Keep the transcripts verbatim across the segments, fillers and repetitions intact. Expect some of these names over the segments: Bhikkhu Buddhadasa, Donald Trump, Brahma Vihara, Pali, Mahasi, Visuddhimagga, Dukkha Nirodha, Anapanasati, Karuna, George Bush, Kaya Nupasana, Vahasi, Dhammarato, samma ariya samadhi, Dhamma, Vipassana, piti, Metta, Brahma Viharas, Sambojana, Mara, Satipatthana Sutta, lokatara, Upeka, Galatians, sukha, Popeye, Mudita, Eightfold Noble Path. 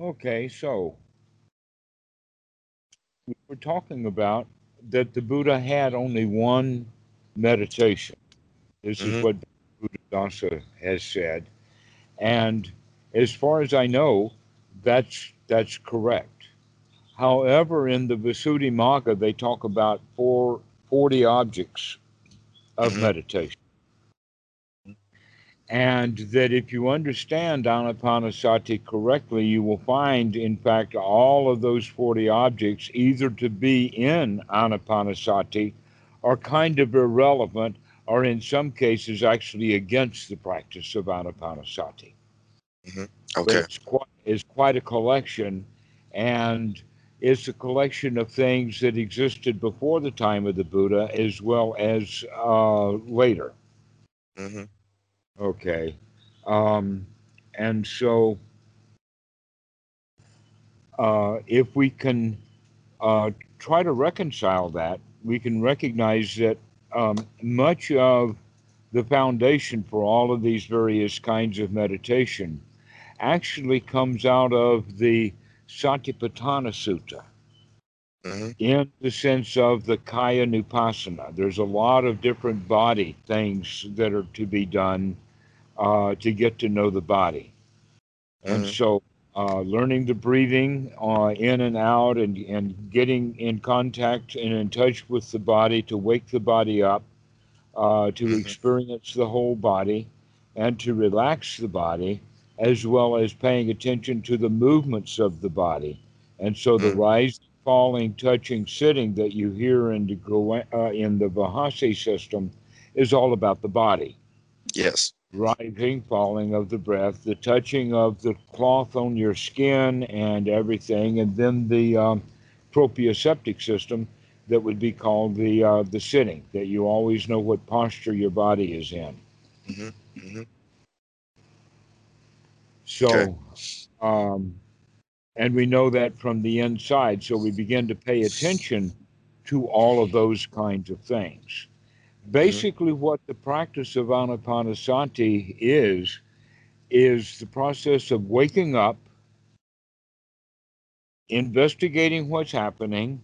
Okay, so we were talking about that the Buddha had only one meditation. This mm-hmm. is what Buddhadasa has said. And as far as I know, that's that's correct. However, in the Visuddhimagga, they talk about four, forty objects of mm-hmm. meditation. And that if you understand Anapanasati correctly, you will find, in fact, all of those forty objects either to be in Anapanasati or kind of irrelevant, or in some cases actually against the practice of Anapanasati. Mm-hmm. Okay. It's quite, it's quite a collection, and it's a collection of things that existed before the time of the Buddha as well as uh, later. Mm-hmm. Okay, um, and so uh, if we can uh, try to reconcile that, we can recognize that um, much of the foundation for all of these various kinds of meditation actually comes out of the Satipatthana Sutta, mm-hmm. in the sense of the Kaya Nupasana. There's a lot of different body things that are to be done Uh, to get to know the body. And mm-hmm. so uh, learning the breathing uh, in and out, and, and getting in contact and in touch with the body to wake the body up, uh, to mm-hmm. experience the whole body and to relax the body, as well as paying attention to the movements of the body. And so mm-hmm. the rising, falling, touching, sitting that you hear in the, uh, in the Vahasi system is all about the body. Yes. Rising, falling of the breath, the touching of the cloth on your skin and everything, and then the um, proprioceptive system that would be called the uh, the sitting, that you always know what posture your body is in. Mm-hmm. Mm-hmm. So, okay. um, and we know that from the inside, so we begin to pay attention to all of those kinds of things. Basically, mm-hmm. what the practice of Anapanasati is, is the process of waking up, investigating what's happening,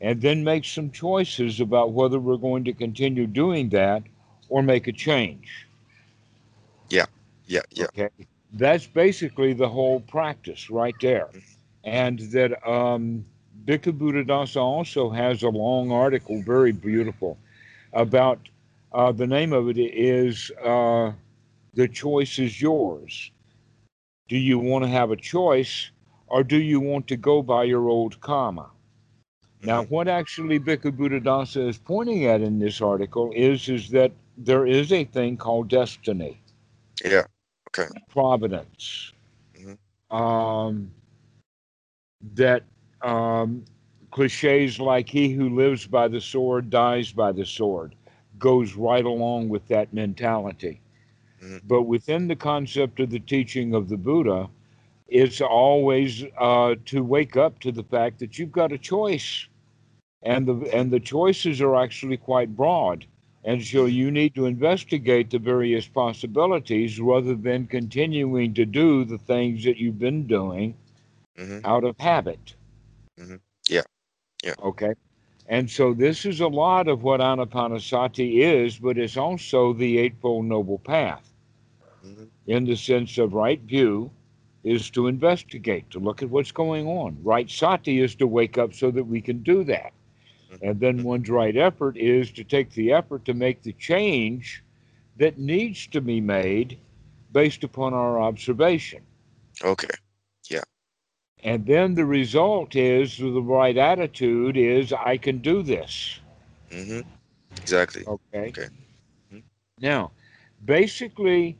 and then make some choices about whether we're going to continue doing that or make a change. Yeah, yeah, yeah. Okay. That's basically the whole practice right there. And that um, Bhikkhu Buddhadasa also has a long article, very beautiful, about uh, the name of it is uh, The Choice Is Yours. Do you want to have a choice, or do you want to go by your old karma? Now, what actually Bhikkhu Buddhadasa is pointing at in this article is, is that there is a thing called destiny. Yeah, okay. Providence. Mm-hmm. Um, that... Um, cliches like he who lives by the sword dies by the sword goes right along with that mentality. Mm-hmm. But within the concept of the teaching of the Buddha, it's always uh, to wake up to the fact that you've got a choice. And the, and the choices are actually quite broad. And so you need to investigate the various possibilities rather than continuing to do the things that you've been doing mm-hmm. out of habit. Mm-hmm. Yeah. Yeah. Okay. And so this is a lot of what Anapanasati is, but it's also the Eightfold Noble Path, mm-hmm. in the sense of right view is to investigate, to look at what's going on. Right sati is to wake up so that we can do that. Mm-hmm. And then one's right effort is to take the effort to make the change that needs to be made based upon our observation. Okay. Yeah. And then the result is, the right attitude is, I can do this. Mm-hmm. Exactly. Okay. Okay. Mm-hmm. Now, basically,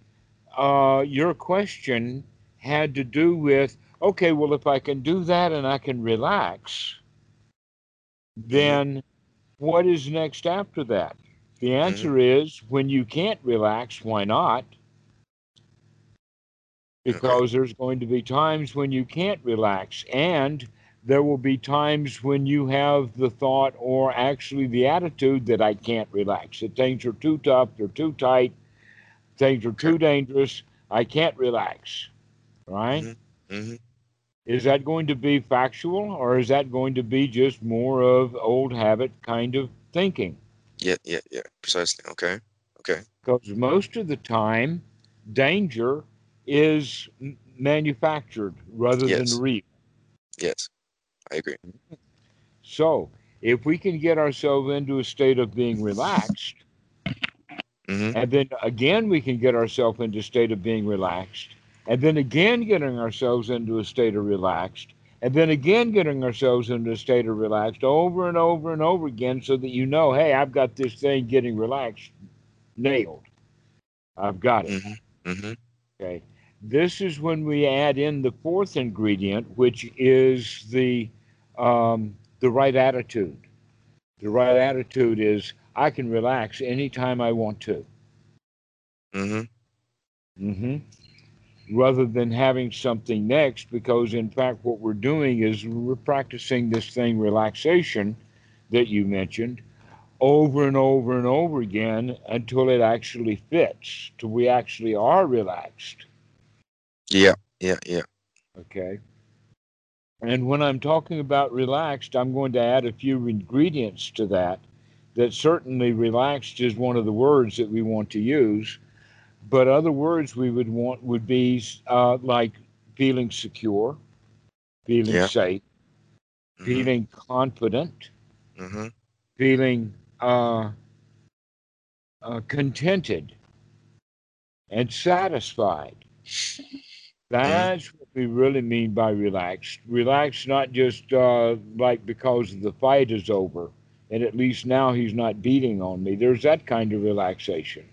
uh, your question had to do with, okay, well, if I can do that and I can relax, then mm-hmm. what is next after that? The answer mm-hmm. is, when you can't relax, why not? Because there's going to be times when you can't relax, and there will be times when you have the thought or actually the attitude that I can't relax. That things are too tough, they're too tight, things are too dangerous, I can't relax, right? Mm-hmm. Mm-hmm. Is that going to be factual, or is that going to be just more of old habit kind of thinking? Yeah, yeah, yeah, precisely. Okay, okay. Because most of the time, danger is manufactured rather yes. than real. Yes, I agree. So, if we can get ourselves into a state of being relaxed, mm-hmm. and then again we can get ourselves into a state of being relaxed, and then again getting ourselves into a state of relaxed, and then again getting ourselves into a state of relaxed over and over and over again, so that you know, hey, I've got this thing getting relaxed nailed. I've got it. Mm-hmm. Mm-hmm. Okay. This is when we add in the fourth ingredient, which is the um, the right attitude. The right attitude is, I can relax anytime I want to. Mm-hmm. Mm-hmm. Rather than having something next, because in fact what we're doing is we're practicing this thing, relaxation, that you mentioned, over and over and over again until it actually fits, till we actually are relaxed. Yeah, yeah, yeah. Okay. And when I'm talking about relaxed, I'm going to add a few ingredients to that, that certainly relaxed is one of the words that we want to use, but other words we would want would be uh, like feeling secure, feeling yeah. safe, mm-hmm. feeling confident, mm-hmm. feeling uh, uh, contented and satisfied. That's what we really mean by relaxed. Relaxed, not just uh, like because the fight is over, and at least now he's not beating on me. There's that kind of relaxation.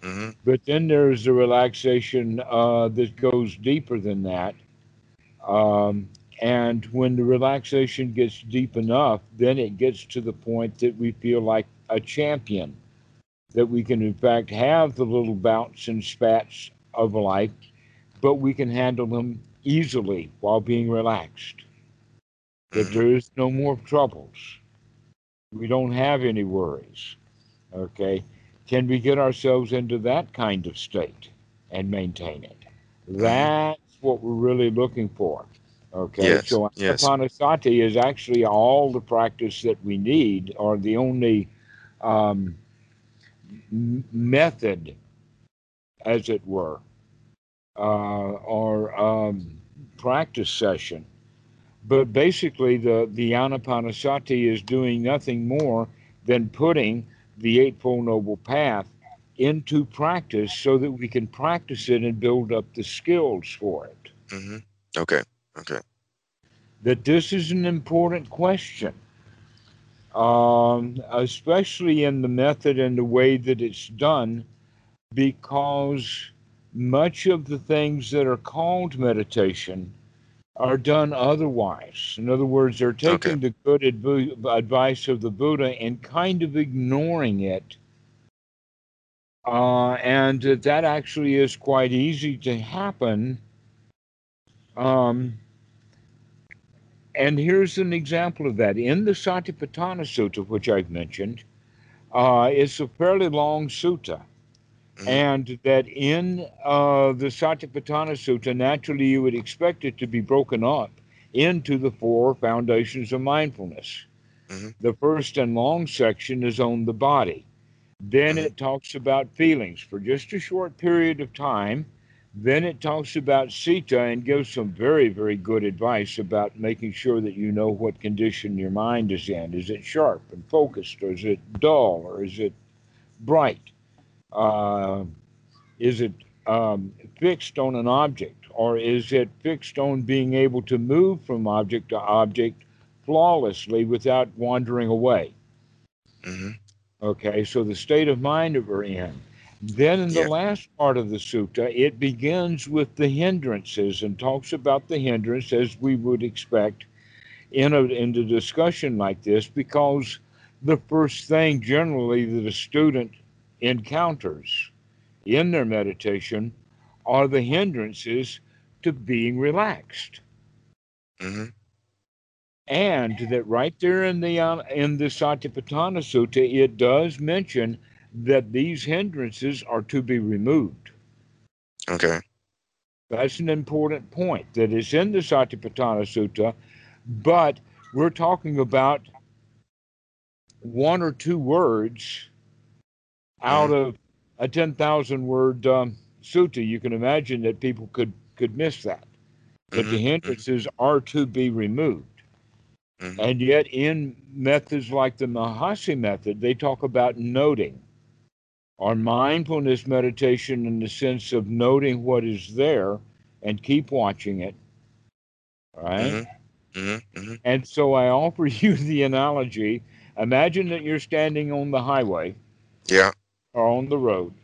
Mm-hmm. But then there's the relaxation uh, that goes deeper than that. Um, and when the relaxation gets deep enough, then it gets to the point that we feel like a champion, that we can, in fact, have the little bouts and spats of life, but we can handle them easily while being relaxed. That mm-hmm. there is no more troubles. We don't have any worries. Okay? Can we get ourselves into that kind of state and maintain it? That's what we're really looking for. Okay? Yes. So Anapanasati yes. is actually all the practice that we need, or the only um, method, as it were, Uh, or um, practice session. But basically the, the Anapanasati is doing nothing more than putting the Eightfold Noble Path into practice so that we can practice it and build up the skills for it. Mm-hmm. Okay, okay. That this is an important question, um, especially in the method and the way that it's done, because much of the things that are called meditation are done otherwise. In other words, they're taking okay. the good adv- advice of the Buddha and kind of ignoring it. Uh, and that actually is quite easy to happen. Um, and here's an example of that. In the Satipatthana Sutta, which I've mentioned, uh, it's a fairly long sutta. And that in uh, the Satipatthana Sutta, naturally you would expect it to be broken up into the four foundations of mindfulness. Mm-hmm. The first and long section is on the body. Then mm-hmm. it talks about feelings for just a short period of time. Then it talks about sita and gives some very, very good advice about making sure that you know what condition your mind is in. Is it sharp and focused, or is it dull, or is it bright? Uh, is it um, fixed on an object, or is it fixed on being able to move from object to object flawlessly without wandering away? Mm-hmm. Okay, so the state of mind that we're in. Then in the yeah. last part of the sutta, it begins with the hindrances and talks about the hindrance, as we would expect in a, in a discussion like this, because the first thing generally that a student encounters in their meditation are the hindrances to being relaxed. Mm-hmm. And that right there in the uh, in the Satipatthana Sutta, it does mention that these hindrances are to be removed. Okay. That's an important point that is in the Satipatthana Sutta, but we're talking about one or two words out of a ten thousand word um, sutta. You can imagine that people could, could miss that. But the hindrances are to be removed. And yet in methods like the Mahasi method, they talk about noting, or mindfulness meditation in the sense of noting what is there and keep watching it, right? And so I offer you the analogy. Imagine that you're standing on the highway, yeah, or on the road,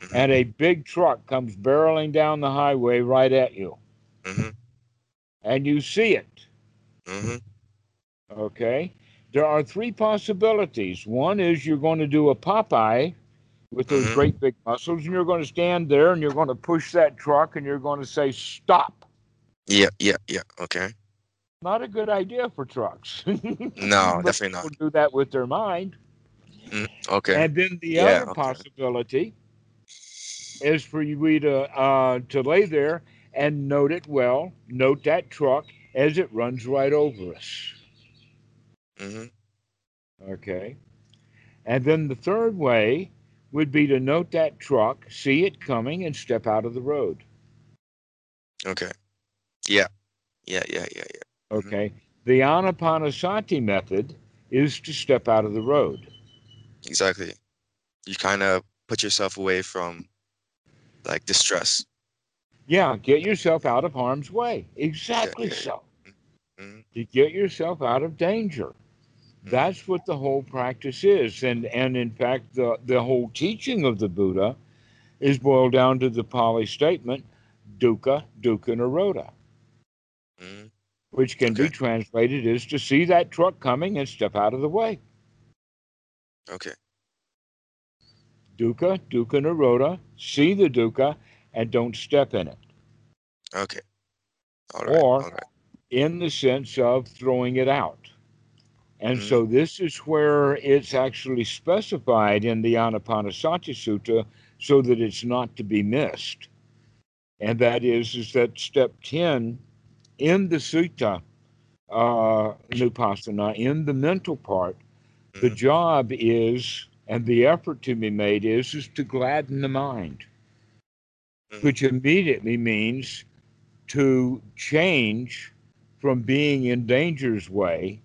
mm-hmm. and a big truck comes barreling down the highway right at you, mm-hmm. and you see it. Mm-hmm. Okay, there are three possibilities. One is you're going to do a Popeye with those mm-hmm. great big muscles, and you're going to stand there, and you're going to push that truck, and you're going to say, stop. Yeah, yeah, yeah, okay. Not a good idea for trucks. No, definitely not. People do that with their mind. Mm, okay. And then the yeah, other okay. possibility is for you to uh, to lay there and note it well. Note that truck as it runs right over us. Mm-hmm. Okay. And then the third way would be to note that truck, see it coming, and step out of the road. Okay. Yeah. Yeah. Yeah. Yeah. Yeah. Okay, the Anapanasati method is to step out of the road. Exactly. You kind of put yourself away from, like, distress. Yeah, get yourself out of harm's way. Exactly yeah, yeah, so. Yeah. Mm-hmm. You get yourself out of danger. Mm-hmm. That's what the whole practice is. And, and in fact, the, the whole teaching of the Buddha is boiled down to the Pali statement, Dukkha, Dukkha Nirodha. Mm-hmm. Which can okay. be translated as to see that truck coming and step out of the way. Okay. Dukkha, Dukkha Nirodha, see the dukkha and don't step in it. Okay. All right. Or all right. in the sense of throwing it out. And mm-hmm. so this is where it's actually specified in the Anapanasati Sutta so that it's not to be missed. And that is, is that step ten in the sutta, uh, Nupasana, in the mental part, mm-hmm. the job is, and the effort to be made is, is to gladden the mind, mm-hmm. which immediately means to change from being in danger's way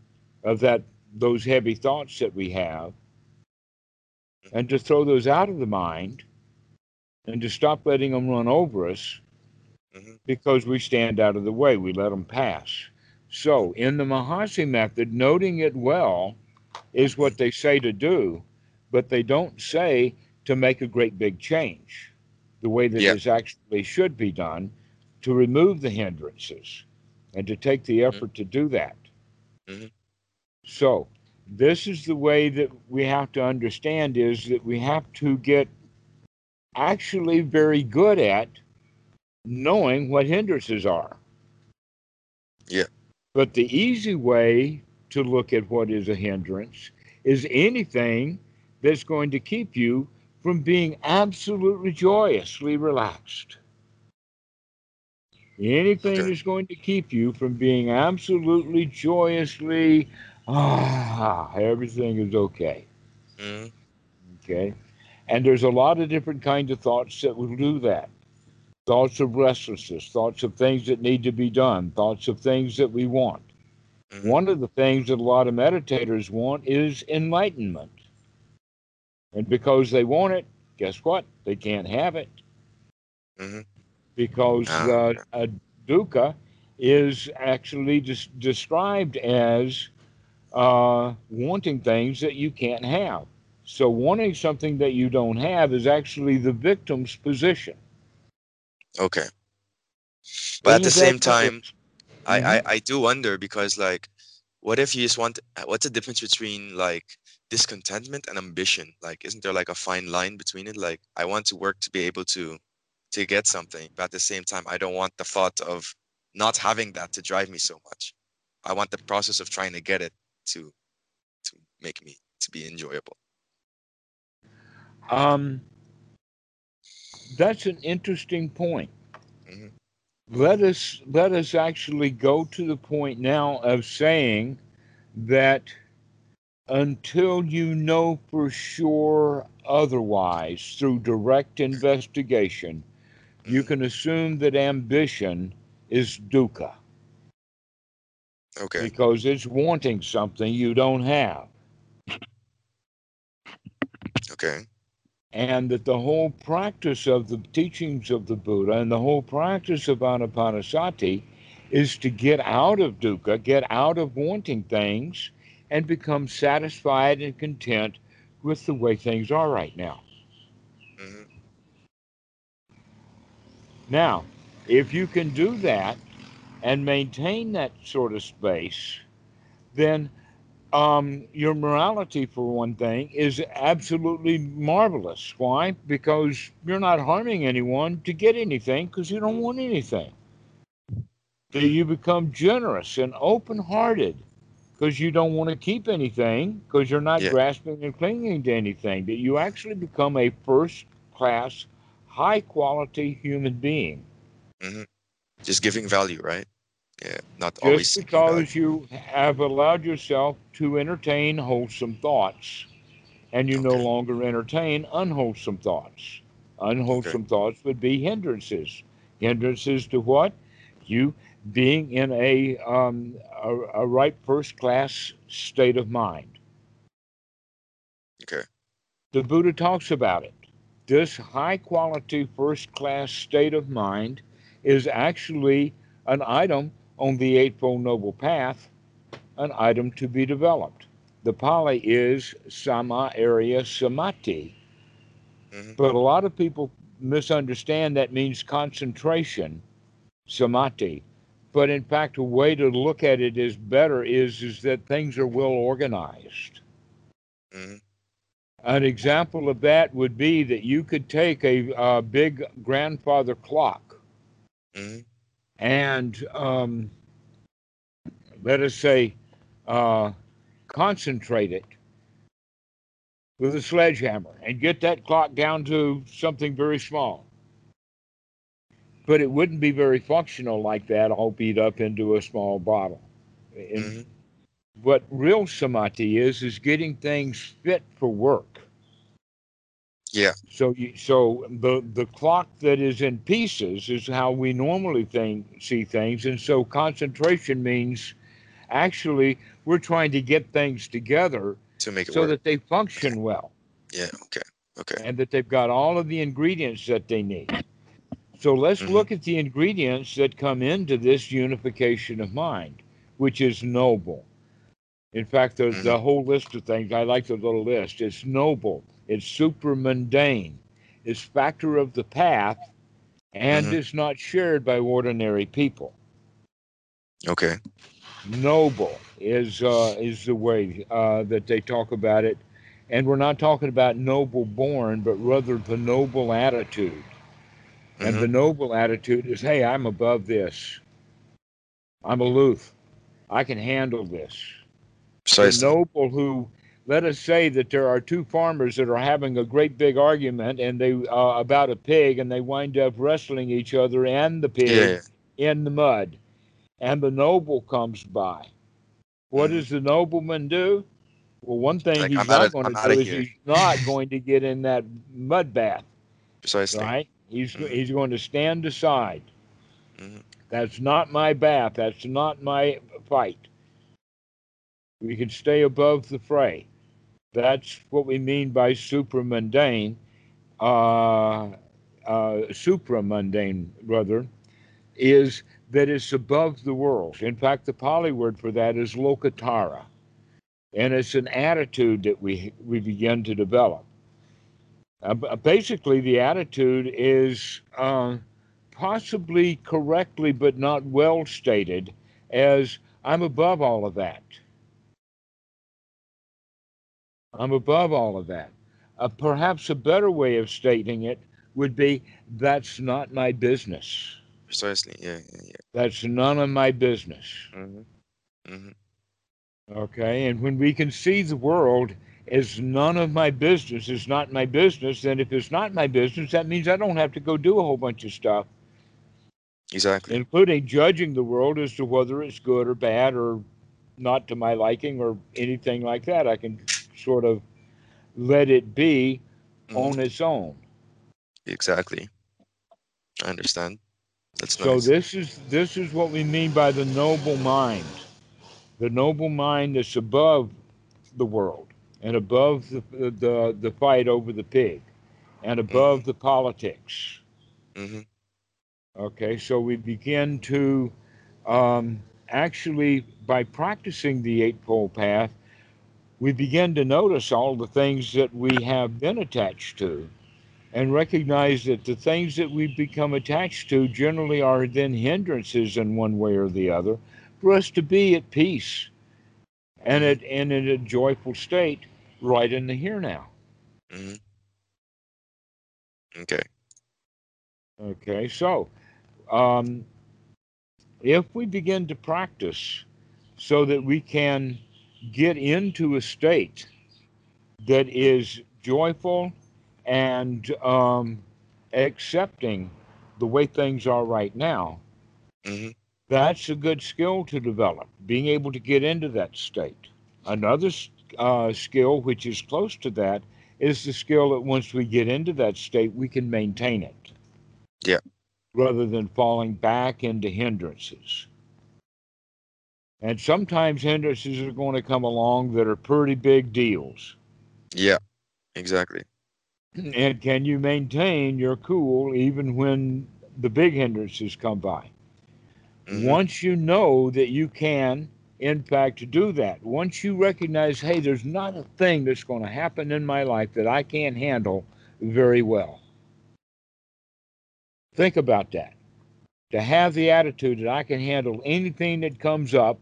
of that those heavy thoughts that we have, and to throw those out of the mind, and to stop letting them run over us, because we stand out of the way. We let them pass. So in the Mahasi method, noting it well is what they say to do, but they don't say to make a great big change the way that yeah. this actually should be done, to remove the hindrances and to take the effort mm-hmm. to do that. Mm-hmm. So this is the way that we have to understand, is that we have to get actually very good at knowing what hindrances are. Yeah. But the easy way to look at what is a hindrance is anything that's going to keep you from being absolutely joyously relaxed. Anything okay. that's going to keep you from being absolutely joyously, ah, everything is okay. Mm-hmm. Okay. And there's a lot of different kinds of thoughts that will do that. Thoughts of restlessness, thoughts of things that need to be done, thoughts of things that we want. Mm-hmm. One of the things that a lot of meditators want is enlightenment. And because they want it, guess what? They can't have it. Mm-hmm. Because uh, a dukkha is actually des- described as uh, wanting things that you can't have. So wanting something that you don't have is actually the victim's position. Okay, but at the same time, I, I, I do wonder, because, like, what if you just want, what's the difference between, like, discontentment and ambition? Like, isn't there, like, a fine line between it? Like, I want to work to be able to, to get something, but at the same time, I don't want the thought of not having that to drive me so much. I want the process of trying to get it to, to make me, to be enjoyable. Um. That's an interesting point. Mm-hmm. let us let us actually go to the point now of saying that until you know for sure otherwise, through direct investigation, you can assume that ambition is dukkha. Okay. Because it's wanting something you don't have. Okay. And that the whole practice of the teachings of the Buddha and the whole practice of Anapanasati is to get out of dukkha, get out of wanting things, and become satisfied and content with the way things are right now. Mm-hmm. Now, if you can do that and maintain that sort of space, then um, your morality, for one thing, is absolutely marvelous. Why? Because you're not harming anyone to get anything, because you don't want anything. So you become generous and open-hearted, because you don't want to keep anything, because you're not yeah. grasping and clinging to anything, that you actually become a first-class, high-quality human being. Mm-hmm. Just giving value, right? Yeah, not Just always. Just because you have allowed yourself to entertain wholesome thoughts, and you okay. no longer entertain unwholesome thoughts. Unwholesome okay. thoughts would be hindrances. Hindrances to what? You being in a um, a, a right first-class state of mind. Okay. The Buddha talks about it. This high-quality first-class state of mind is actually an item on the Eightfold Noble Path, an item to be developed. The Pali is samma ariya samadhi. Mm-hmm. But a lot of people misunderstand that means concentration, samadhi. But in fact, a way to look at it is better is, is that things are well organized. Mm-hmm. An example of that would be that you could take a, a big grandfather clock, Mm-hmm. and um, let us say uh, concentrate it with a sledgehammer and get that clock down to something very small. But it wouldn't be very functional like that, all beat up into a small bottle. Mm-hmm. What real samadhi is, is getting things fit for work. Yeah. So, you, so the the clock that is in pieces is how we normally think, see things, and so concentration means actually we're trying to get things together to make it so work. That they function well. Yeah. Okay. Okay. And that they've got all of the ingredients that they need. So let's mm-hmm. look at the ingredients that come into this unification of mind, which is noble. In fact, the mm-hmm. the whole list of things, I like the little list. It's noble. It's super mundane. It's factor of the path, and mm-hmm. it's not shared by ordinary people. Okay. Noble is uh, is the way uh, that they talk about it, and we're not talking about noble born, but rather the noble attitude. Mm-hmm. And the noble attitude is, hey, I'm above this. I'm aloof. I can handle this. So the noble who. Let us say that there are two farmers that are having a great big argument and they uh, about a pig, and they wind up wrestling each other and the pig yeah. in the mud. And the noble comes by. What mm. does the nobleman do? Well, one thing like, he's I'm not going to do is he's not going to get in that mud bath. Precisely. Right? He's, mm. he's going to stand aside. Mm. That's not my bath. That's not my fight. We can stay above the fray. That's what we mean by super mundane, uh, uh, supra mundane, rather, is that it's above the world. In fact, the Pali word for that is lokatara. And it's an attitude that we, we begin to develop. Uh, basically, the attitude is uh, possibly correctly but not well stated as, I'm above all of that. I'm above all of that. Uh, perhaps a better way of stating it would be, that's not my business. Precisely, yeah, yeah, yeah. That's none of my business. Mm-hmm. Mm-hmm. Okay, and when we can see the world as none of my business, it's not my business, then if it's not my business, that means I don't have to go do a whole bunch of stuff. Exactly. Including judging the world as to whether it's good or bad or not to my liking or anything like that. I can sort of let it be mm. on its own. Exactly. I understand. That's nice. So this is this is what we mean by the noble mind. The noble mind that's above the world and above the the, the fight over the pig and above mm. the politics. Mm-hmm. Okay, so we begin to um, actually, by practicing the Eightfold Path, we begin to notice all the things that we have been attached to and recognize that the things that we become attached to generally are then hindrances in one way or the other for us to be at peace and, at, and in a joyful state right in the here now. Mm-hmm. Okay. Okay, so... Um, if we begin to practice so that we can get into a state that is joyful and um, accepting the way things are right now, mm-hmm. that's a good skill to develop, being able to get into that state. Another uh, skill which is close to that is the skill that once we get into that state, we can maintain it. Yeah. Rather than falling back into hindrances. And sometimes hindrances are going to come along that are pretty big deals. Yeah, exactly. And can you maintain your cool even when the big hindrances come by? Mm-hmm. Once you know that you can, in fact, do that, once you recognize, hey, there's not a thing that's going to happen in my life that I can't handle very well. Think about that. To have the attitude that I can handle anything that comes up,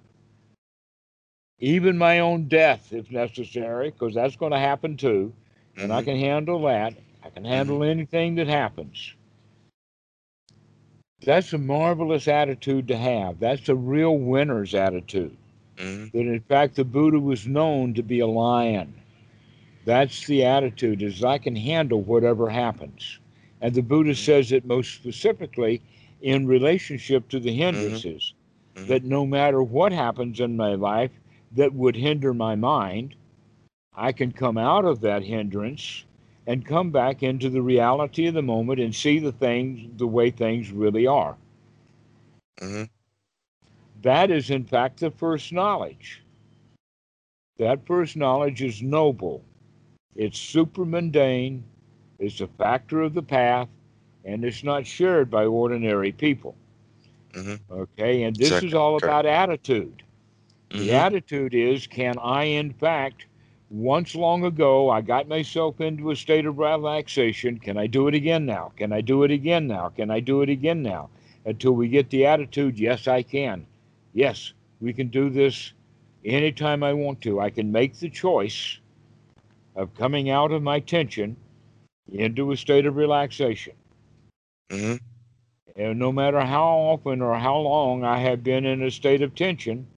even my own death if necessary, because that's going to happen too, and mm-hmm. I can handle that. I can handle mm-hmm. anything that happens. That's a marvelous attitude to have. That's a real winner's attitude. Mm-hmm. That in fact the Buddha was known to be a lion. That's the attitude, is I can handle whatever happens. And the Buddha mm-hmm. says it most specifically in relationship to the hindrances, mm-hmm. Mm-hmm. that no matter what happens in my life that would hinder my mind, I can come out of that hindrance and come back into the reality of the moment and see the things the way things really are. Mm-hmm. That is, in fact, the first knowledge. That first knowledge is noble. It's super mundane. It's a factor of the path, and it's not shared by ordinary people. Mm-hmm. Okay, and this exactly. is all about attitude. Mm-hmm. The attitude is, can I, in fact, once long ago, I got myself into a state of relaxation. Can I do it again now? Can I do it again now? Can I do it again now? Until we get the attitude, yes, I can. Yes, we can do this anytime I want to. I can make the choice of coming out of my tension into a state of relaxation. Mm-hmm. And no matter how often or how long I have been in a state of tension,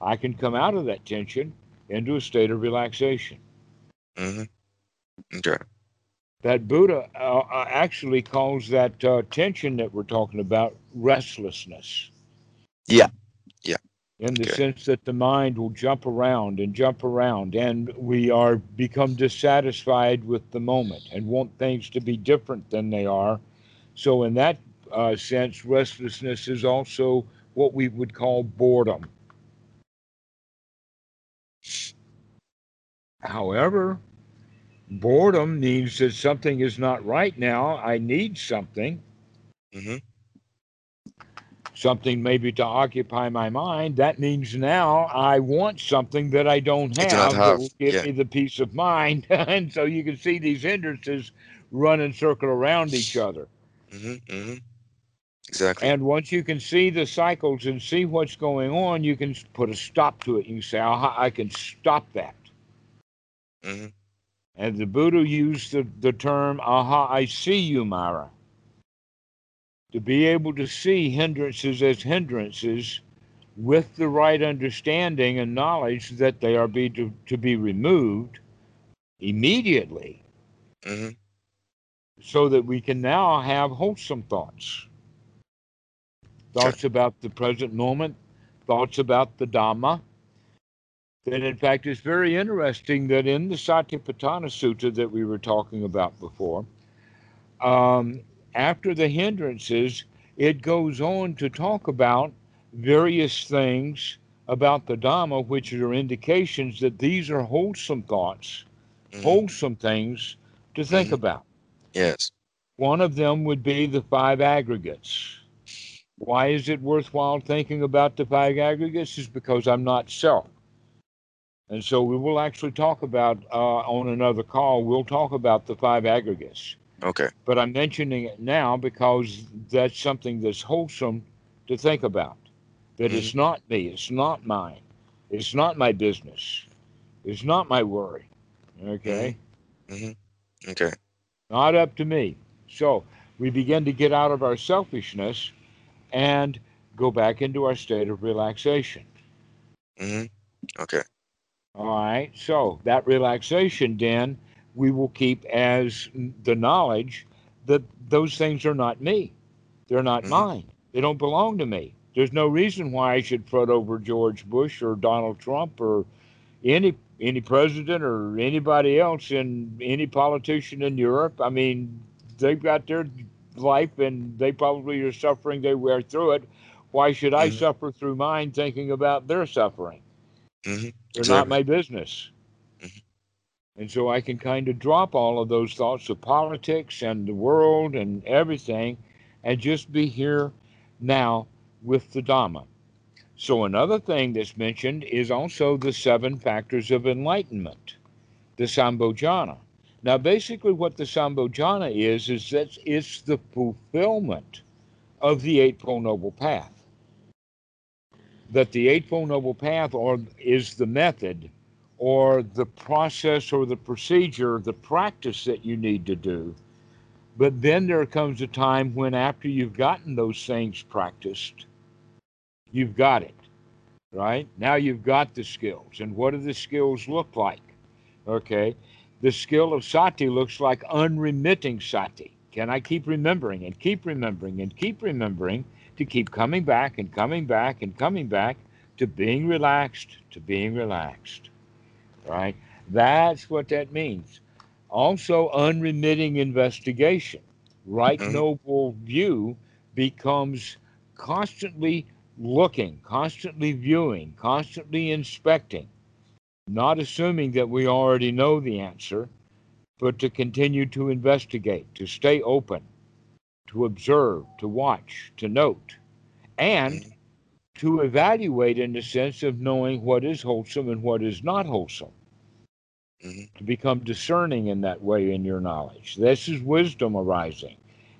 I can come out of that tension into a state of relaxation. Mm-hmm. Okay. That Buddha uh, actually calls that uh, tension that we're talking about restlessness. Yeah. Yeah. In the okay. sense that the mind will jump around and jump around, and we are become dissatisfied with the moment and want things to be different than they are. So in that uh, sense, restlessness is also what we would call boredom. However, boredom means that something is not right now. I need something. Mm-hmm. Something maybe to occupy my mind. That means now I want something that I don't have, I do not have. that will give yeah. me the peace of mind. And so you can see these hindrances run and circle around each other. Mm-hmm, mm-hmm. Exactly. And once you can see the cycles and see what's going on, you can put a stop to it. You can say, oh, I can stop that. Mm-hmm. And the Buddha used the, the term, aha, I see you, Mara. To be able to see hindrances as hindrances with the right understanding and knowledge that they are be to, to be removed immediately, mm-hmm. so that we can now have wholesome thoughts. thoughts sure. about the present moment, thoughts about the Dhamma. That, in fact, it's very interesting that in the Satipatthana Sutta that we were talking about before, um, after the hindrances, it goes on to talk about various things about the Dhamma, which are indications that these are wholesome thoughts, mm-hmm. wholesome things to think mm-hmm. about. Yes. One of them would be the five aggregates. Why is it worthwhile thinking about the five aggregates? Is because I'm not self. And so we will actually talk about, uh, on another call, we'll talk about the five aggregates. Okay. But I'm mentioning it now because that's something that's wholesome to think about. That mm-hmm. it's not me, it's not mine, it's not my business, it's not my worry. Okay? Mm-hmm. Okay. Not up to me. So we begin to get out of our selfishness and go back into our state of relaxation. Mm-hmm. Okay. All right, so that relaxation then we will keep as the knowledge that those things are not me. They're not mm-hmm. mine. They don't belong to me. There's no reason why I should fret over George Bush or Donald Trump or any any president or anybody else, in any politician in Europe. I mean, they've got their life and they probably are suffering. They wear through it. Why should mm-hmm. I suffer through mine thinking about their suffering? Mm-hmm. They're exactly. not my business. Mm-hmm. And so I can kind of drop all of those thoughts of politics and the world and everything and just be here now with the Dhamma. So another thing that's mentioned is also the seven factors of enlightenment, the Sambojana. Now, basically what the Sambojana is, is that it's the fulfillment of the Eightfold Noble Path. That the Eightfold Noble Path or is the method or the process or the procedure, the practice that you need to do. But then there comes a time when after you've gotten those things practiced, you've got it, right? Now you've got the skills. And what do the skills look like? Okay, the skill of sati looks like unremitting sati. Can I keep remembering and keep remembering and keep remembering to keep coming back and coming back and coming back to being relaxed, to being relaxed, right? That's what that means. Also, unremitting investigation. Right mm-hmm. noble view becomes constantly looking, constantly viewing, constantly inspecting, not assuming that we already know the answer, but to continue to investigate, to stay open, to observe, to watch, to note, and to evaluate in the sense of knowing what is wholesome and what is not wholesome. Mm-hmm. To become discerning in that way in your knowledge. This is wisdom arising.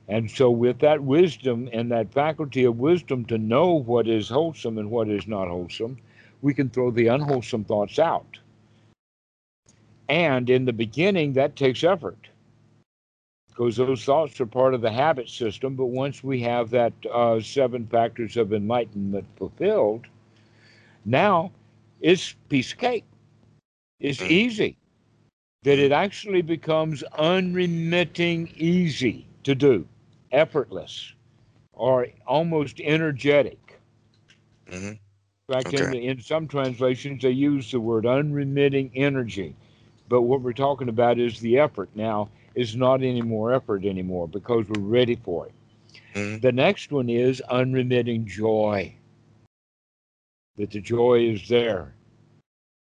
And so with that wisdom and that faculty of wisdom to know what is wholesome and what is not wholesome, we can throw the unwholesome thoughts out. And in the beginning, that takes effort, because those thoughts are part of the habit system. But once we have that uh, seven factors of enlightenment fulfilled, now it's piece of cake. It's easy. That it actually becomes unremitting easy to do, effortless, or almost energetic. Mm-hmm. In fact, okay. in, the, in some translations, they use the word unremitting energy. But what we're talking about is the effort now. Is not any more effort anymore because we're ready for it. Mm-hmm. The next one is unremitting joy. That the joy is there.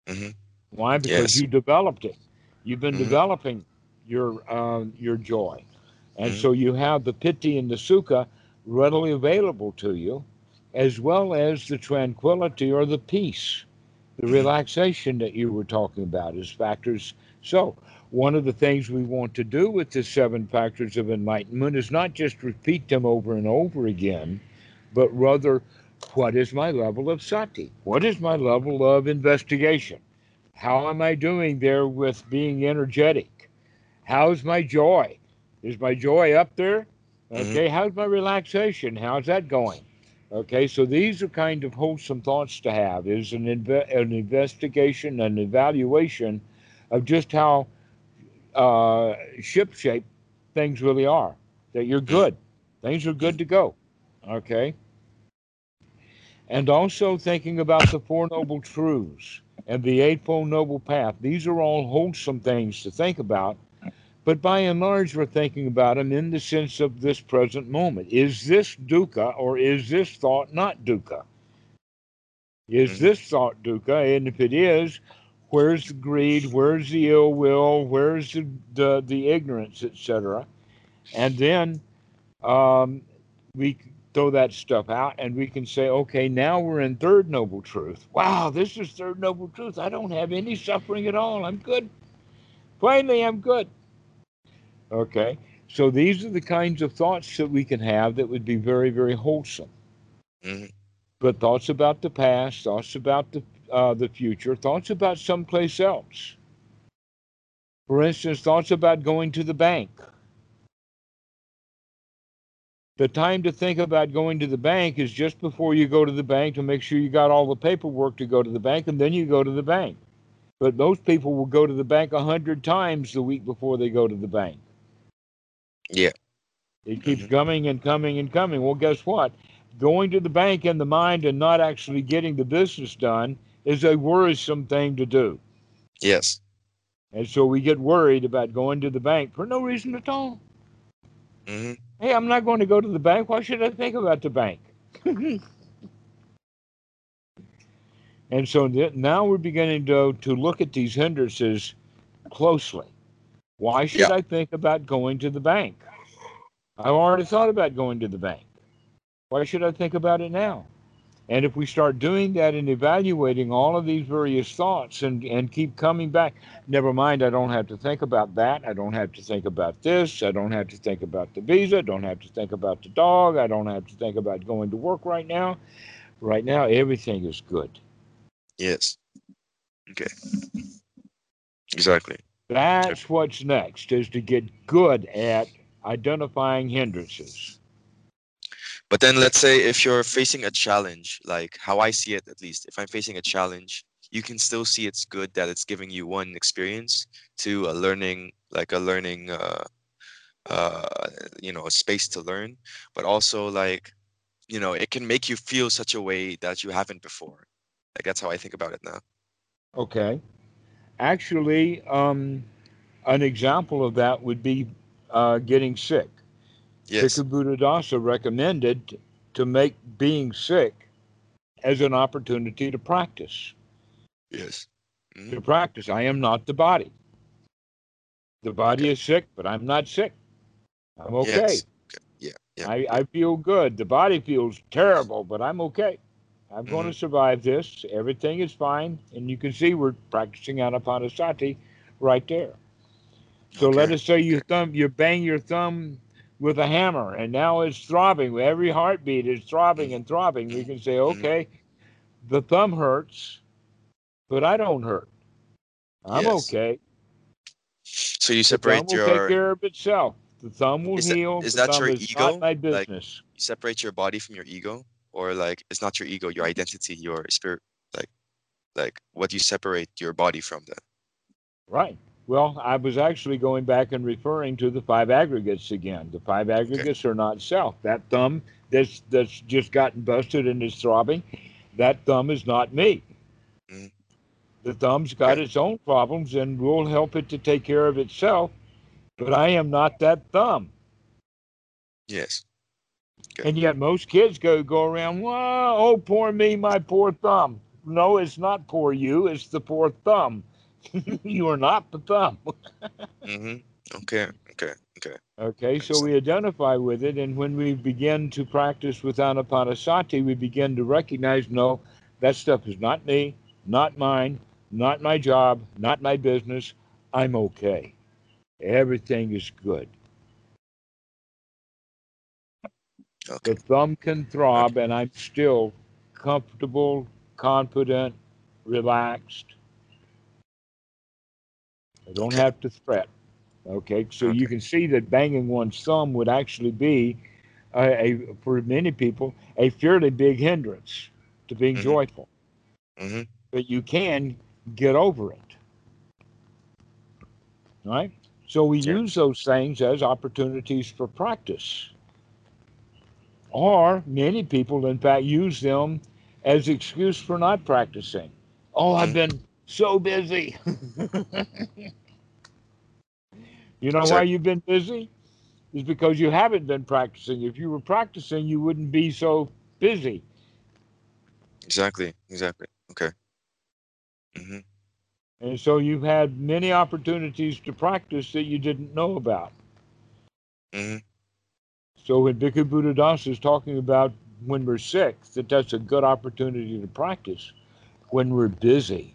Mm-hmm. Why? Because yes. you developed it. You've been mm-hmm. developing your uh, your joy. And mm-hmm. so you have the piti and the sukha readily available to you, as well as the tranquility or the peace, the mm-hmm. relaxation that you were talking about as factors. So one of the things we want to do with the seven factors of enlightenment is not just repeat them over and over again, but rather, what is my level of sati? What is my level of investigation? How am I doing there with being energetic? How's my joy? Is my joy up there? Okay, mm-hmm. how's my relaxation? How's that going? Okay, so these are kind of wholesome thoughts to have, is an, inve- an investigation, an evaluation of just how Uh, ship-shape things really are, that you're good. Things are good to go, okay? And also thinking about the Four Noble Truths and the Eightfold Noble Path. These are all wholesome things to think about, but by and large we're thinking about them in the sense of this present moment. Is this dukkha or is this thought not dukkha? Is this thought dukkha? And if it is, where's the greed? Where's the ill will? Where's the the, the ignorance, et cetera? And then um, we throw that stuff out and we can say, okay, now we're in Third Noble Truth. Wow, this is Third Noble Truth. I don't have any suffering at all. I'm good. Finally, I'm good. Okay, so these are the kinds of thoughts that we can have that would be very, very wholesome. Mm-hmm. But thoughts about the past, thoughts about the uh, the future, thoughts about someplace else. For instance, thoughts about going to the bank. The time to think about going to the bank is just before you go to the bank to make sure you got all the paperwork to go to the bank, and then you go to the bank. But most people will go to the bank a hundred times the week before they go to the bank. Yeah. It keeps mm-hmm. coming and coming and coming. Well, guess what? Going to the bank in the mind and not actually getting the business done is a worrisome thing to do. Yes. And so we get worried about going to the bank for no reason at all. Mm-hmm. Hey, I'm not going to go to the bank. Why should I think about the bank? And so th- now we're beginning to, to look at these hindrances closely. Why should yeah. I think about going to the bank? I've already thought about going to the bank. Why should I think about it now? And if we start doing that and evaluating all of these various thoughts and, and keep coming back, never mind, I don't have to think about that. I don't have to think about this. I don't have to think about the visa. I don't have to think about the dog. I don't have to think about going to work right now. Right now, everything is good. Yes. Okay. Exactly. That's what's next, is to get good at identifying hindrances. But then let's say if you're facing a challenge, like how I see it, at least, if I'm facing a challenge, you can still see it's good that it's giving you one experience to a learning, like a learning, uh, uh, you know, a space to learn. But also like, you know, it can make you feel such a way that you haven't before. Like that's how I think about it now. Okay. Actually, um, an example of that would be uh, getting sick. Yes. Bhikkhu Buddhadasa recommended to make being sick as an opportunity to practice. Yes. Mm-hmm. To practice. I am not the body. The body okay. is sick, but I'm not sick. I'm okay. Yes. okay. Yeah. yeah. I, I feel good. The body feels terrible, but I'm okay. I'm mm-hmm. going to survive this. Everything is fine. And you can see we're practicing Anapanasati right there. So okay. let us say you okay. thumb, you bang your thumb with a hammer, and now it's throbbing. Every heartbeat is throbbing and throbbing. We can say, okay, the thumb hurts, but I don't hurt. I'm yes. okay. So you separate your... The thumb will your... take care of itself. The thumb will is that, heal. Is that your is ego? Not my business. Like, you separate your body from your ego? Or like, it's not your ego, your identity, your spirit, like, like what you separate your body from then? Right. Well, I was actually going back and referring to the five aggregates again. The five aggregates okay. are not self. That thumb that's, that's just gotten busted and is throbbing, that thumb is not me. Mm-hmm. The thumb's got okay. its own problems, and we'll help it to take care of itself, but I am not that thumb. Yes. Okay. And yet most kids go, go around, well, oh, poor me, my poor thumb. No, it's not poor you, it's the poor thumb. You are not the thumb. mm-hmm. Okay, okay, okay. Okay, so we identify with it, and when we begin to practice with Anapanasati, we begin to recognize, no, that stuff is not me, not mine, not my job, not my business. I'm okay. Everything is good. Okay. The thumb can throb, okay. and I'm still comfortable, confident, relaxed. I don't okay. have to fret. Okay, so okay. you can see that banging one's thumb would actually be, uh, a for many people, a fairly big hindrance to being mm-hmm. joyful. Mm-hmm. But you can get over it. All right? So we yeah. use those things as opportunities for practice. Or many people, in fact, use them as excuse for not practicing. Oh, I've been so busy. You know why you've been busy? It's because you haven't been practicing. If you were practicing, you wouldn't be so busy. Exactly, exactly. Okay. Mm-hmm. And so you've had many opportunities to practice that you didn't know about. Mm-hmm. So when Bhikkhu Buddhadasa is talking about when we're sick, that that's a good opportunity to practice. When we're busy,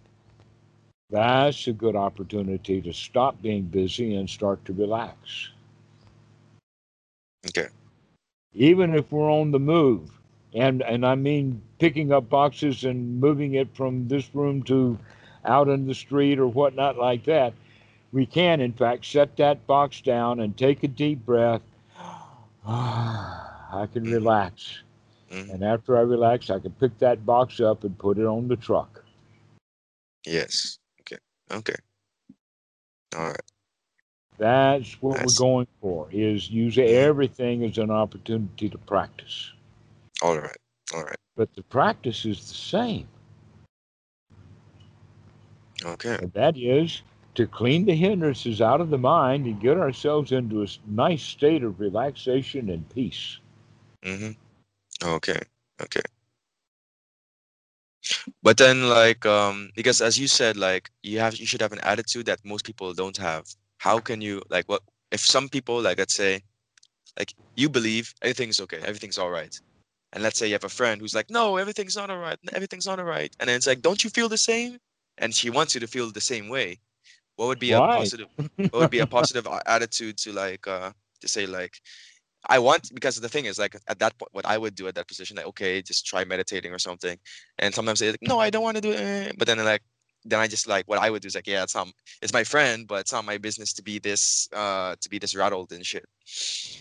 that's a good opportunity to stop being busy and start to relax. Okay. Even if we're on the move, and and I mean picking up boxes and moving it from this room to out in the street or whatnot like that, we can, in fact, set that box down and take a deep breath. I can relax. And after I relax, I can pick that box up and put it on the truck. Yes. Okay. Okay. All right. That's what That's... we're going for, is use everything as an opportunity to practice. All right. All right. But the practice is the same. Okay. And that is to clean the hindrances out of the mind and get ourselves into a nice state of relaxation and peace. Mm-hmm. Okay, okay. But then, like, um, because as you said, like, you have, you should have an attitude that most people don't have. How can you, like, what if some people, like, let's say, like, you believe everything's okay, everything's all right, and let's say you have a friend who's like, no, everything's not all right, everything's not all right, and then it's like, don't you feel the same? And she wants you to feel the same way. What would be Why? a positive? What would be a positive attitude to, like, uh, to say, like, I want, because the thing is, like, at that point, what I would do at that position, like, okay, just try meditating or something. And sometimes they're like, no, I don't want to do it. But then, like, then I just, like, what I would do is like, yeah, it's, um, it's my friend, but it's not my business to be this, uh, to be this rattled and shit.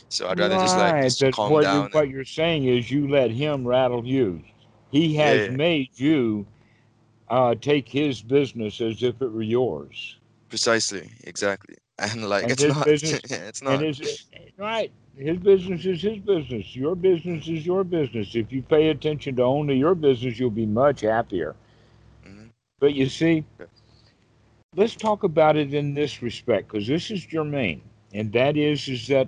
So I'd rather right. just like just that calm what down. You, what and, you're saying is you let him rattle you. He has yeah, yeah. made you uh, take his business as if it were yours. Precisely. Exactly. And like, and it's, not, business, yeah, it's not, it's not right. His business is his business. Your business is your business. If you pay attention to only your business, you'll be much happier. Mm-hmm. But you see, let's talk about it in this respect, because this is germane. And that is, is that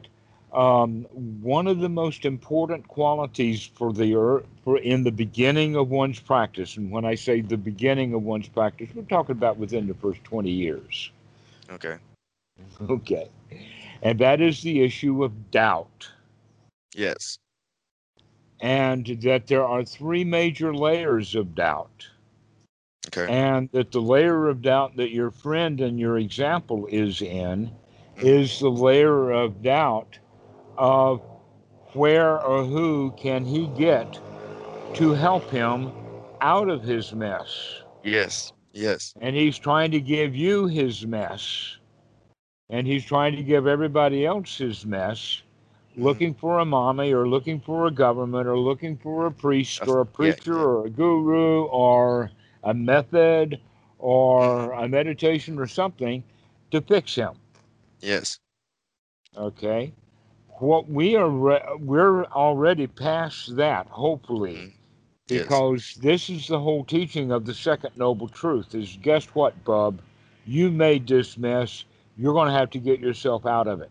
um, one of the most important qualities for the earth, for in the beginning of one's practice, and when I say the beginning of one's practice, we're talking about within the first twenty years. Okay. Okay. And that is the issue of doubt. Yes. And that there are three major layers of doubt. Okay. And that the layer of doubt that your friend and your example is in is the layer of doubt of where or who can he get to help him out of his mess. Yes, yes. And he's trying to give you his mess. And he's trying to give everybody else his mess, looking for a mommy or looking for a government or looking for a priest or a preacher yeah, yeah. or a guru or a method or a meditation or something to fix him. Yes. Okay. What we are, re- we're already past that, hopefully, mm. yes. because this is the whole teaching of the Second Noble Truth is, guess what, bub? You made this mess. You're going to have to get yourself out of it.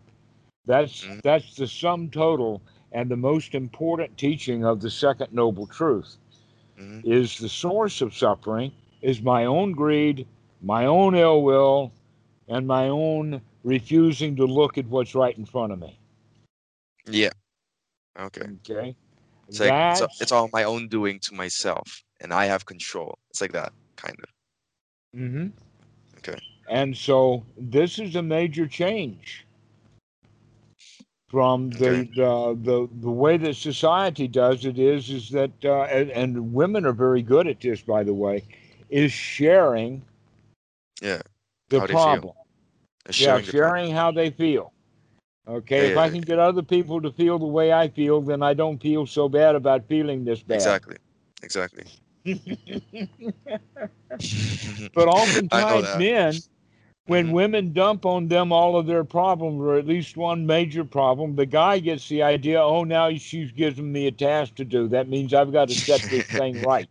That's mm-hmm. that's the sum total and the most important teaching of the Second Noble Truth mm-hmm. is the source of suffering is my own greed, my own ill will, and my own refusing to look at what's right in front of me. Yeah. Okay. Okay. It's, like, so it's all my own doing to myself, and I have control. It's like that, kind of. Mm-hmm. Okay. And so this is a major change from the uh, the the way that society does it is is that uh, and, and women are very good at this, by the way, is sharing yeah the problem sharing yeah sharing the how they feel. Okay, yeah, if yeah, I can yeah. get other people to feel the way I feel, then I don't feel so bad about feeling this bad. Exactly, exactly. But oftentimes men. When mm-hmm. women dump on them all of their problems, or at least one major problem, the guy gets the idea, oh, now she's giving me a task to do. That means I've got to set this thing right.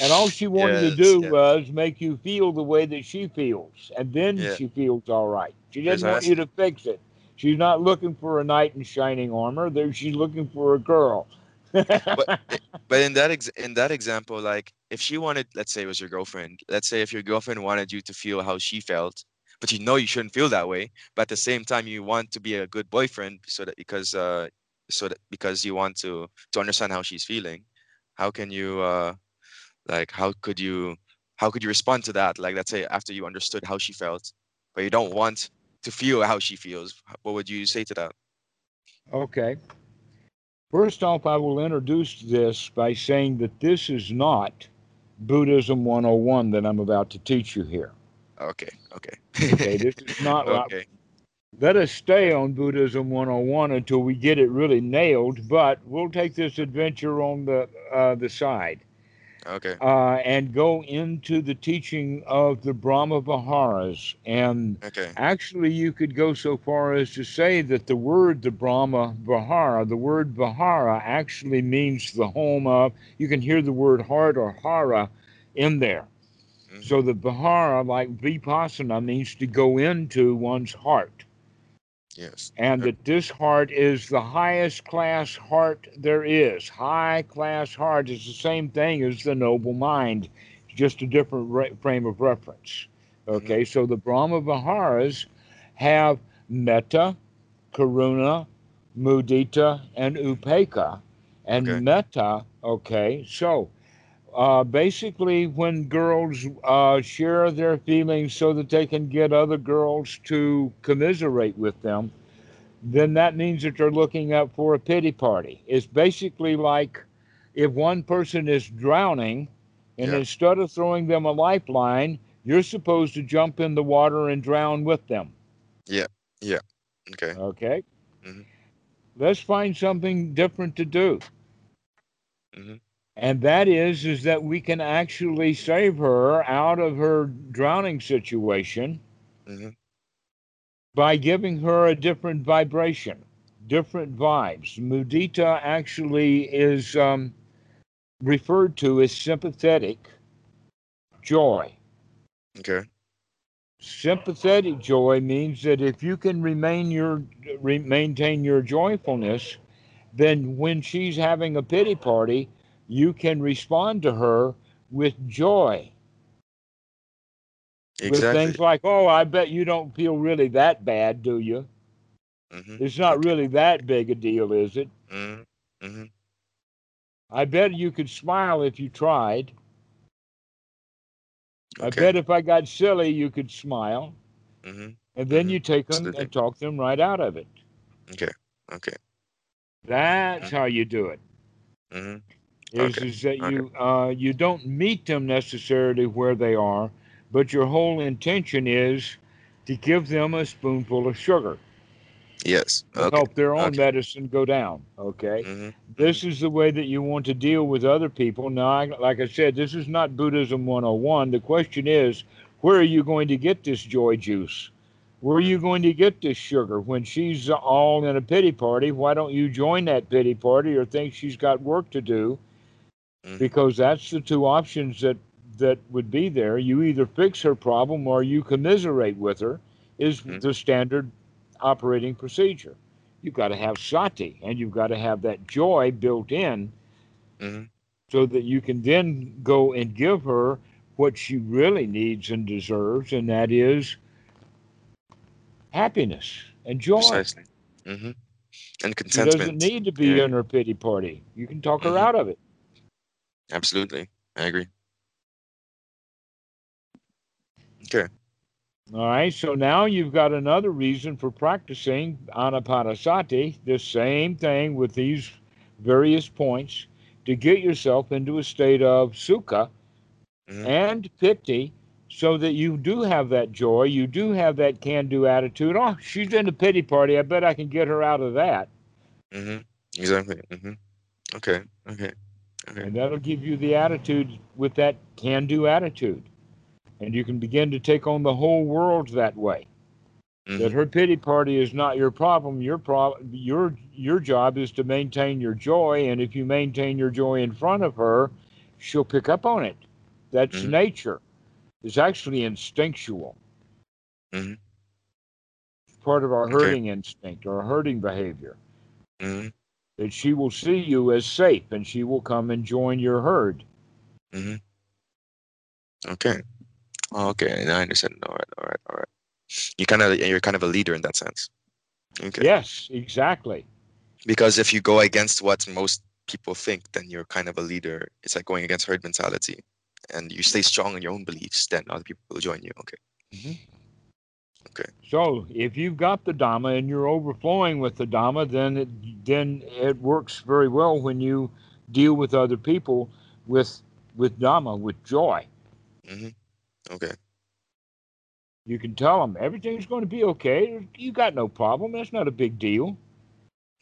And all she wanted yes, to do yes. was make you feel the way that she feels. And then yeah. she feels all right. She doesn't yes, want you to fix it. She's not looking for a knight in shining armor. There, she's looking for a girl. but but in that ex in that example, like if she wanted, let's say it was your girlfriend. Let's say if your girlfriend wanted you to feel how she felt, but you know you shouldn't feel that way. But at the same time, you want to be a good boyfriend, so that because uh, so that because you want to to understand how she's feeling. How can you uh, like how could you how could you respond to that? Like let's say after you understood how she felt, but you don't want to feel how she feels. What would you say to that? Okay. First off, I will introduce this by saying that this is not Buddhism one oh one that I'm about to teach you here. Okay, okay. okay, this is not okay. Like, let us stay on Buddhism one oh one until we get it really nailed, but we'll take this adventure on the, uh, the side. Okay. Uh, and go into the teaching of the Brahma Viharas. And okay. actually, you could go so far as to say that the word, the Brahma Vihara, the word Vihara actually means the home of. You can hear the word heart or hara in there. Mm-hmm. So the Vihara, like Vipassana, means to go into one's heart. Yes. And that this heart is the highest class heart there is. High class heart is the same thing as the noble mind. It's just a different frame of reference. Okay, mm-hmm. So the Brahma Viharas have Metta, Karuna, Mudita, and Upeka. And okay. Metta, okay, so uh, basically when girls uh, share their feelings so that they can get other girls to commiserate with them, then that means that they're looking up for a pity party. It's basically like if one person is drowning and yeah. instead of throwing them a lifeline, you're supposed to jump in the water and drown with them. Yeah. Yeah. Okay. Okay. Mm-hmm. Let's find something different to do. Mm-hmm. And that is, is that we can actually save her out of her drowning situation. Mm-hmm. By giving her a different vibration, different vibes. Mudita actually is um, referred to as sympathetic joy. Okay. Sympathetic joy means that if you can remain your re maintain your joyfulness, then when she's having a pity party, you can respond to her with joy. Exactly. With things like, oh, I bet you don't feel really that bad, do you? Mm-hmm. It's not okay. really that big a deal, is it? Mm-hmm. I bet you could smile if you tried. Okay. I bet if I got silly, you could smile. Mm-hmm. And then mm-hmm. you take them Absolutely. and talk them right out of it. Okay. Okay. That's mm-hmm. how you do it. Mm-hmm. Is, okay. is that okay. you, uh, you don't meet them necessarily where they are, but your whole intention is to give them a spoonful of sugar. Yes. Okay. To help their own okay. medicine go down. Okay. Mm-hmm. This is the way that you want to deal with other people. Now, I, like I said, this is not Buddhism one oh one. The question is, where are you going to get this joy juice? Where are you going to get this sugar? When she's all in a pity party, why don't you join that pity party or think she's got work to do? Mm-hmm. Because that's the two options that that would be there. You either fix her problem or you commiserate with her is mm-hmm. the standard operating procedure. You've got to have sati, and you've got to have that joy built in mm-hmm. so that you can then go and give her what she really needs and deserves, and that is happiness and joy. Precisely. Mm-hmm. And contentment. She doesn't need to be yeah. in her pity party. You can talk mm-hmm. her out of it. Absolutely. I agree. Okay. All right. So now you've got another reason for practicing Anapanasati, the same thing with these various points, to get yourself into a state of sukha mm-hmm. and piti, so that you do have that joy, you do have that can-do attitude. Oh, she's in the pity party. I bet I can get her out of that. Mm-hmm. Exactly. Mm-hmm. Okay. Okay. Okay. And that'll give you the attitude with that can-do attitude. And you can begin to take on the whole world that way. Mm-hmm. That her pity party is not your problem. Your pro your your job is to maintain your joy. And if you maintain your joy in front of her, she'll pick up on it. That's mm-hmm. nature. It's actually instinctual. Mm-hmm. It's part of our herding okay. instinct or herding behavior. Mm-hmm. That she will see you as safe, and she will come and join your herd. Mm-hmm. Okay. Okay, I understand. All right, all right, all right. You kind of you're kind of a leader in that sense. Okay. Yes, exactly. Because if you go against what most people think, then you're kind of a leader. It's like going against herd mentality, and you stay strong in your own beliefs. Then other people will join you. Okay. Mm-hmm. Okay. So if you've got the Dhamma and you're overflowing with the Dhamma, then it, then it works very well when you deal with other people with with Dhamma, with joy. Mm-hmm. Okay. You can tell them everything's going to be okay. You got no problem. That's not a big deal.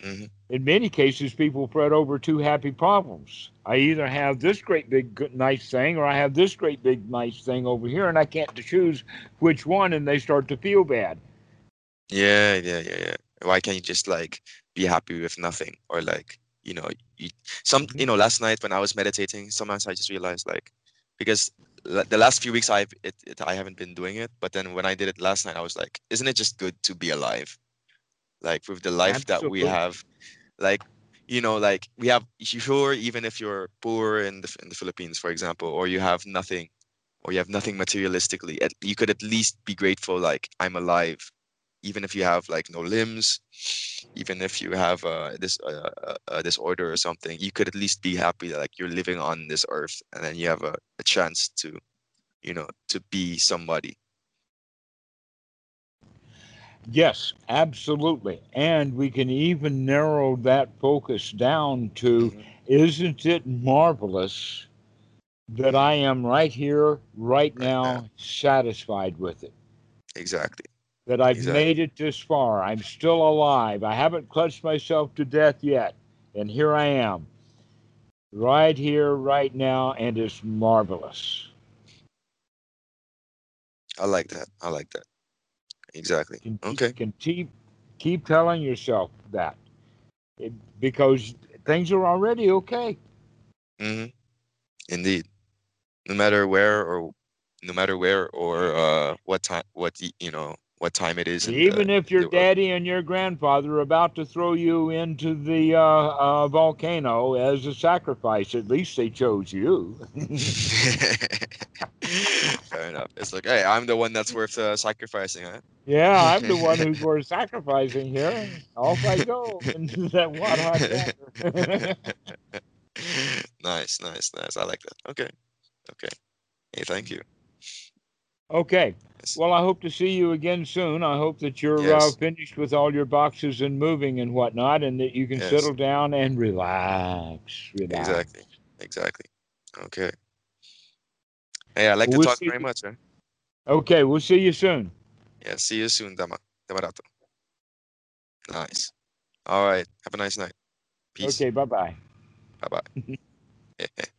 Mm-hmm. In many cases, people fret over two happy problems. I either have this great big nice thing, or I have this great big nice thing over here, and I can't choose which one, and they start to feel bad. Yeah, yeah, yeah, yeah. Why can't you just like be happy with nothing, or like you know, you, some you know. Last night when I was meditating, sometimes I just realized like because the last few weeks I've it, it I haven't been doing it, but then when I did it last night, I was like, isn't it just good to be alive? Like with the life Absolutely. That we have, like, you know, like we have, sure, even if you're poor in the, in the Philippines, for example, or you have nothing, or you have nothing materialistically, at, you could at least be grateful, like, I'm alive, even if you have like no limbs, even if you have uh, this uh, uh, uh, disorder or something, you could at least be happy that like you're living on this earth, and then you have a, a chance to, you know, to be somebody. Yes, absolutely. And we can even narrow that focus down to, mm-hmm. isn't it marvelous that I am right here, right now, yeah. satisfied with it? Exactly. That I've exactly. made it this far. I'm still alive. I haven't clutched myself to death yet. And here I am, right here, right now, and it's marvelous. I like that. I like that. Exactly. Can, okay. Can keep keep telling yourself that, it, because things are already okay. Mm-hmm. Indeed. No matter where or no matter where or uh, what time, what you know, what time it is. Even the, if your daddy world. And your grandfather are about to throw you into the uh, uh, volcano as a sacrifice, at least they chose you. Fair enough. It's like, hey, I'm the one that's worth uh, sacrificing, huh? Yeah, I'm the one who's worth sacrificing here. Off I go into that one hot water. Nice, nice, nice. I like that. Okay, okay. Hey, thank you. Okay. Yes. Well, I hope to see you again soon. I hope that you're yes. uh, finished with all your boxes and moving and whatnot, and that you can yes. settle down and relax. Relax. Exactly. Exactly. Okay. Hey, I like we'll to talk very you. much. Eh? Okay, we'll see you soon. Yeah, see you soon, Dhamma. Dhammarato. Nice. All right. Have a nice night. Peace. Okay, bye-bye. Bye-bye.